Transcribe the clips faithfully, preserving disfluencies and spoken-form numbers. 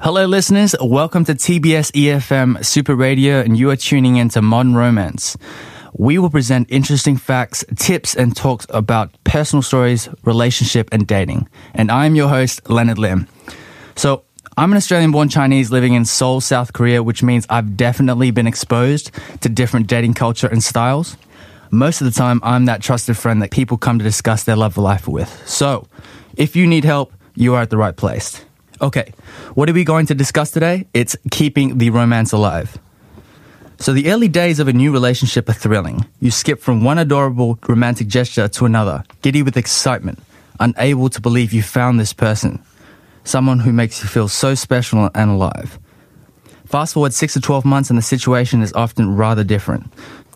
Hello listeners, welcome to T B S E F M Super Radio, and you are tuning in to Modern Romance. We will present interesting facts, tips, and talks about personal stories, relationship, and dating. And I'm your host, Leonard Lim. So, I'm an Australian-born Chinese living in Seoul, South Korea, which means I've definitely been exposed to different dating culture and styles. Most of the time, I'm that trusted friend that people come to discuss their love life with. So, if you need help, you are at the right place. Okay, what are we going to discuss today? It's keeping the romance alive. So the early days of a new relationship are thrilling. You skip from one adorable romantic gesture to another, giddy with excitement, unable to believe you found this person, someone who makes you feel so special and alive. Fast forward six to twelve months and the situation is often rather different.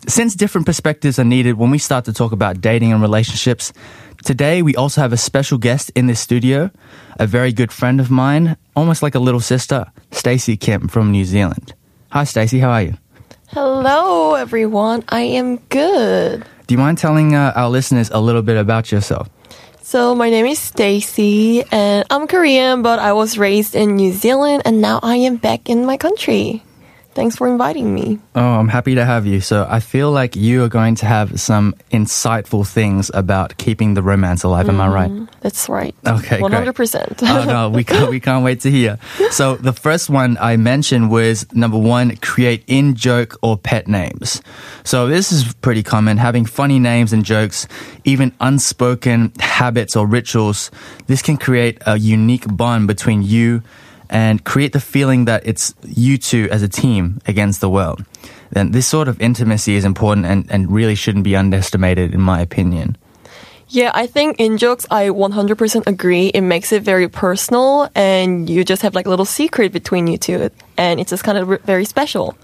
Since different perspectives are needed when we start to talk about dating and relationships, today we also have a special guest in this studio, a very good friend of mine, almost like a little sister, Stacey Kim from New Zealand. Hi Stacey, how are you? Hello everyone, I am good. Do you mind telling uh, our listeners a little bit about yourself? So my name is Stacey and I'm Korean, but I was raised in New Zealand and now I am back in my country. Thanks for inviting me. Oh, I'm happy to have you. So I feel like you are going to have some insightful things about keeping the romance alive. Mm, am I right? That's right. Okay, one hundred percent. Great. Oh, no, we can't, we can't wait to hear. So the first one I mentioned was, number one, create in-joke or pet names. So this is pretty common, having funny names and jokes, even unspoken habits or rituals. This can create a unique bond between you and create the feeling that it's you two as a team against the world. Then this sort of intimacy is important and, and really shouldn't be underestimated, in my opinion. Yeah, I think in jokes, I one hundred percent agree. It makes it very personal, and you just have like a little secret between you two, and it's just kind of very special.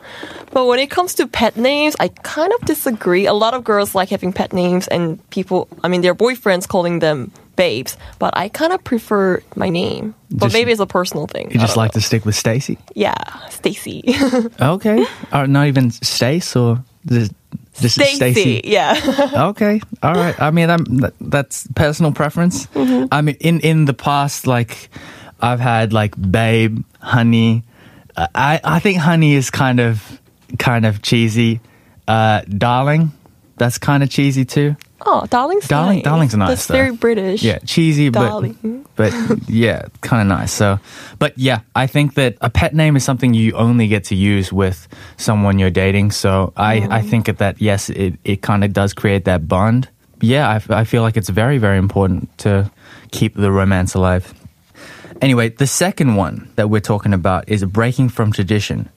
But when it comes to pet names, I kind of disagree. A lot of girls like having pet names, and people, I mean, their boyfriends calling them babes, but I kind of prefer my name. But just, maybe it's a personal thing. You just like know. to stick with Stacey? Yeah, Stacey. Okay. Or not even Stace, or just, just Stacey, Stacey? Yeah. Okay. All right. I mean, I'm, that, that's personal preference. Mm-hmm. I mean, in, in the past, like, I've had, like, babe, honey. Uh, I, I think honey is kind of, kind of cheesy. Uh, darling, that's kind of cheesy, too. Oh, darling's darling, nice. Darling's nice. That's though. Very British. Yeah, cheesy, darling. but but yeah, kind of nice. So, but yeah, I think that a pet name is something you only get to use with someone you're dating. So I, mm. I think that yes, it, it kind of does create that bond. Yeah, I, I feel like it's very very important to keep the romance alive. Anyway, the second one that we're talking about is breaking from tradition.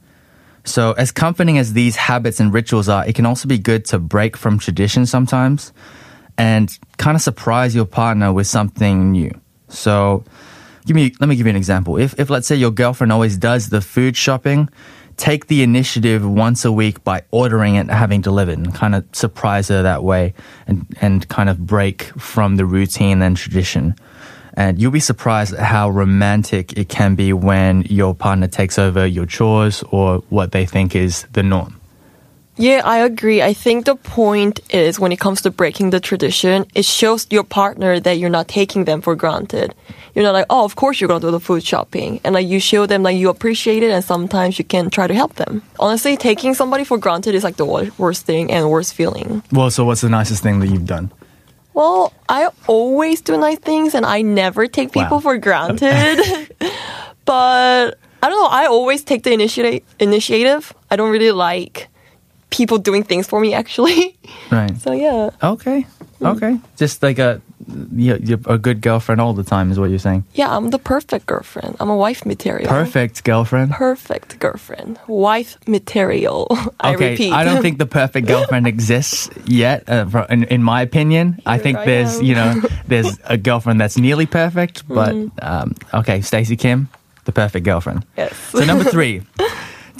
So as comforting as these habits and rituals are, it can also be good to break from tradition sometimes and kind of surprise your partner with something new. So give me, let me give you an example. If, if let's say your girlfriend always does the food shopping, take the initiative once a week by ordering it and having delivered, and kind of surprise her that way and, and kind of break from the routine and tradition. And you'll be surprised at how romantic it can be when your partner takes over your chores or what they think is the norm. Yeah, I agree. I think the point is when it comes to breaking the tradition, it shows your partner that you're not taking them for granted. You're not like, oh, of course you're going to do the food shopping. And like you show them like you appreciate it, and sometimes you can try to help them. Honestly, taking somebody for granted is like the worst thing and worst feeling. Well, so what's the nicest thing that you've done? Well, I always do nice things and I never take people wow. for granted. But I don't know, I always take the initiati- initiative. I don't really like people doing things for me, actually. Right. So, yeah. Okay. Okay. Mm. Just like a, you're, you're a good girlfriend all the time is what you're saying. Yeah, I'm the perfect girlfriend. I'm a wife material. Perfect girlfriend? Perfect girlfriend. Wife material. I okay, repeat. I don't think the perfect girlfriend exists yet, uh, in, in my opinion. Here I think I there's, am. you know, there's a girlfriend that's nearly perfect, but, mm. um, okay, Stacey Kim, the perfect girlfriend. Yes. So number three.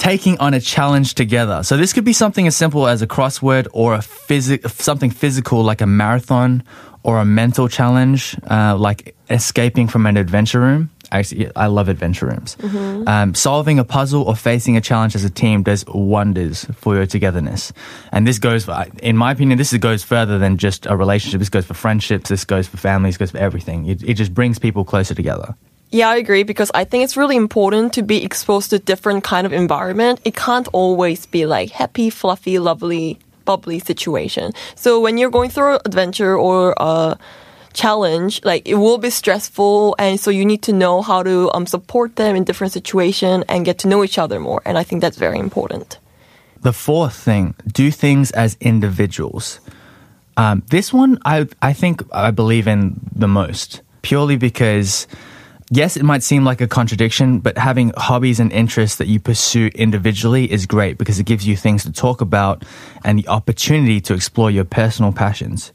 taking on a challenge together. So this could be something as simple as a crossword or a phys- something physical like a marathon or a mental challenge, uh, like escaping from an adventure room. Actually, I love adventure rooms. Mm-hmm. Um, solving a puzzle or facing a challenge as a team does wonders for your togetherness. And this goes, for, in my opinion, this goes further than just a relationship. This goes for friendships. This goes for families. This goes for everything. It, it just brings people closer together. Yeah, I agree, because I think it's really important to be exposed to different kind of environment. It can't always be like happy, fluffy, lovely, bubbly situation. So when you're going through adventure or a challenge, like it will be stressful, and so you need to know how to um, support them in different situation and get to know each other more. And I think that's very important. The fourth thing, do things as individuals. Um, this one I I think I believe in the most, purely because. Yes, it might seem like a contradiction, but having hobbies and interests that you pursue individually is great because it gives you things to talk about and the opportunity to explore your personal passions.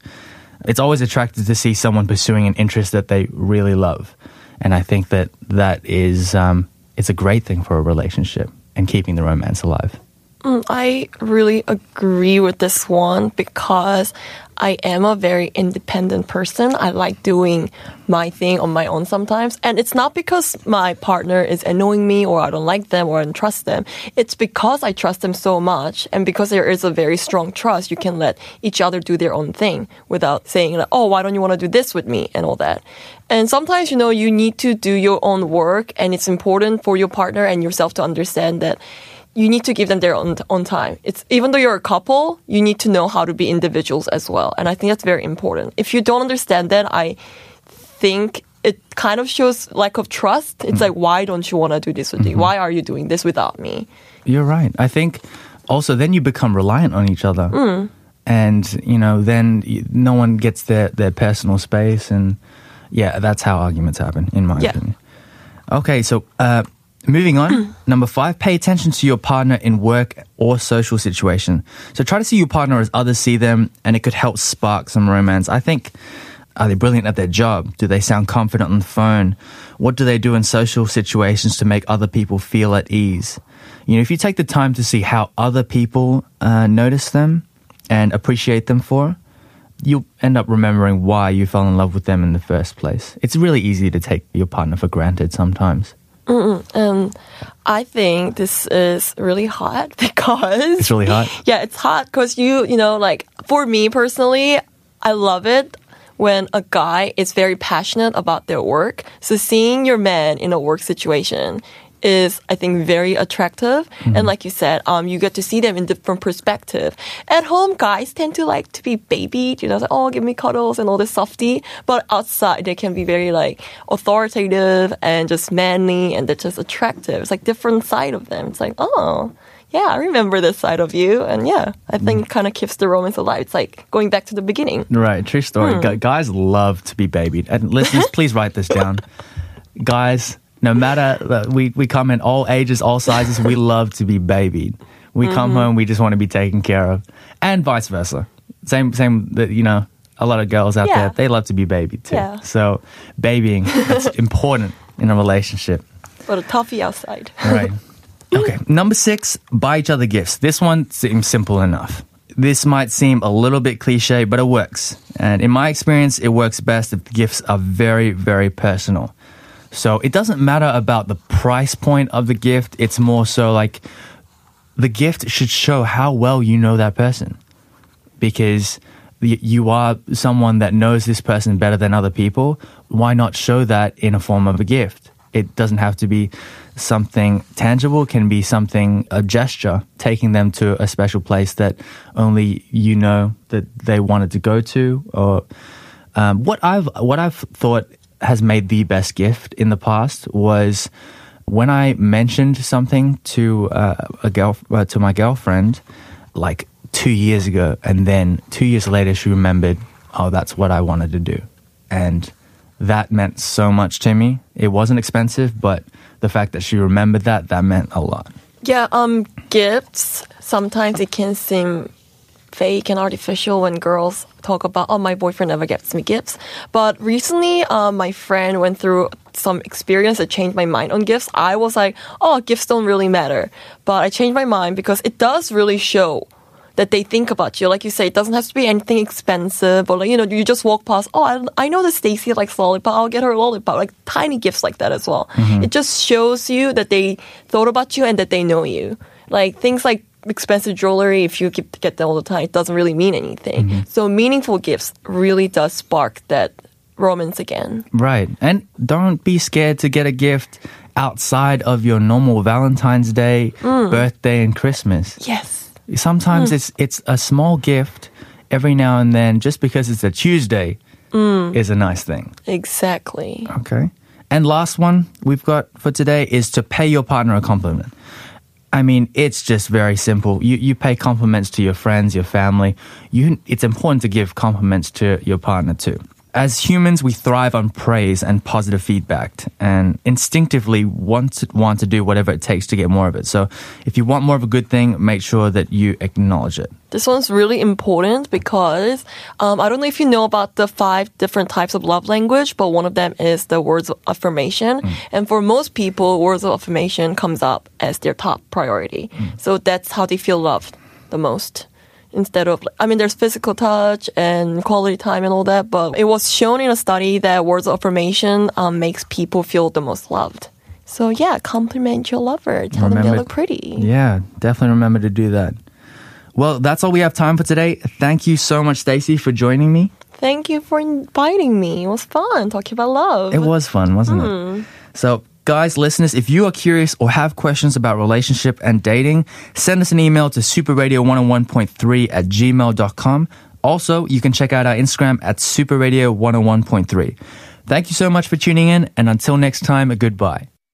It's always attractive to see someone pursuing an interest that they really love. And I think that that is um, it's a great thing for a relationship and keeping the romance alive. Mm, I really agree with this one because I am a very independent person. I like doing my thing on my own sometimes. And it's not because my partner is annoying me or I don't like them or I don't trust them. It's because I trust them so much. And because there is a very strong trust, you can let each other do their own thing without saying, like, oh, why don't you want to do this with me and all that. And sometimes, you know, you need to do your own work. And it's important for your partner and yourself to understand that you need to give them their own, own time. It's, even though you're a couple, you need to know how to be individuals as well. And I think that's very important. If you don't understand that, I think it kind of shows lack of trust. It's mm. like, why don't you want to do this with mm-hmm. me? Why are you doing this without me? You're right. I think also then you become reliant on each other. Mm. And, you know, then no one gets their, their personal space. And yeah, that's how arguments happen, in my yeah. opinion. Okay, so... Uh, Moving on, number five, pay attention to your partner in work or social situation. So try to see your partner as others see them, and it could help spark some romance. I think, are they brilliant at their job? Do they sound confident on the phone? What do they do in social situations to make other people feel at ease? You know, if you take the time to see how other people uh, notice them and appreciate them for, you'll end up remembering why you fell in love with them in the first place. It's really easy to take your partner for granted sometimes. Mm-mm. And I think this is really hot because... It's really hot? Yeah, it's hot because you, you know, like, for me personally, I love it when a guy is very passionate about their work. So seeing your man in a work situation is, I think, very attractive. Mm-hmm. And like you said, um, you get to see them in different perspective. At home, guys tend to like to be babied, you know, like, oh, give me cuddles and all this softy. But outside, they can be very like authoritative and just manly, and they're just attractive. It's like different side of them. It's like, oh, yeah, I remember this side of you. And yeah, I think mm. it kind of keeps the romance alive. It's like going back to the beginning. Right, true story. Mm. Gu- guys love to be babied. And listeners, please write this down. Guys... No matter, we, we come in all ages, all sizes, we love to be babied. We mm-hmm. come home, we just want to be taken care of. And vice versa. Same, same. You know, a lot of girls out yeah. there, they love to be babied too. Yeah. So babying, that's important in a relationship. But a toffee outside. Right. Okay, number six, buy each other gifts. This one seems simple enough. This might seem a little bit cliche, but it works. And in my experience, it works best if the gifts are very, very personal. So it doesn't matter about the price point of the gift. It's more so like the gift should show how well you know that person, because you are someone that knows this person better than other people. Why not show that in a form of a gift? It doesn't have to be something tangible. It can be something, a gesture, taking them to a special place that only you know that they wanted to go to. Or um, what I've what I've thought has made the best gift in the past was when I mentioned something to uh, a girl uh, to my girlfriend like two years ago, and then two years later she remembered, oh, that's what I wanted to do, and that meant so much to me. It wasn't expensive, but the fact that she remembered that that meant a lot. Yeah, um, gifts sometimes it can seem fake and artificial when girls talk about, oh, my boyfriend never gets me gifts. But recently, uh, my friend went through some experience that changed my mind on gifts. I was like, oh, gifts don't really matter. But I changed my mind because it does really show that they think about you. Like you say, it doesn't have to be anything expensive. Or, like, you know, you just walk past, oh, I, I know that Stacey likes lollipop. I'll get her a lollipop. Like, tiny gifts like that as well. Mm-hmm. It just shows you that they thought about you and that they know you. Like, things like expensive jewelry, if you keep get that all the time, it doesn't really mean anything. Mm-hmm. So meaningful gifts really does spark that romance again. Right. And don't be scared to get a gift outside of your normal Valentine's Day, mm. birthday, and Christmas. Yes. Sometimes mm. it's it's a small gift every now and then, just because it's a Tuesday mm. is a nice thing. Exactly. Okay. And last one we've got for today is to pay your partner a compliment. I mean, it's just very simple. You you pay compliments to your friends, your family. You, it's important to give compliments to your partner too. As humans, we thrive on praise and positive feedback and instinctively want to, want to do whatever it takes to get more of it. So if you want more of a good thing, make sure that you acknowledge it. This one's really important because um, I don't know if you know about the five different types of love language, but one of them is the words of affirmation. Mm. And for most people, words of affirmation comes up as their top priority. Mm. So that's how they feel loved the most. Instead of, I mean, there's physical touch and quality time and all that, but it was shown in a study that words of affirmation um, makes people feel the most loved. So yeah, compliment your lover. Tell remember, them they look pretty. Yeah, definitely remember to do that. Well, that's all we have time for today. Thank you so much, Stacey, for joining me. Thank you for inviting me. It was fun talking about love. It was fun, wasn't mm. it? So, guys, listeners, if you are curious or have questions about relationship and dating, send us an email to superradio one oh one point three at gmail dot com. Also, you can check out our Instagram at superradio one oh one point three. Thank you so much for tuning in, and until next time, goodbye.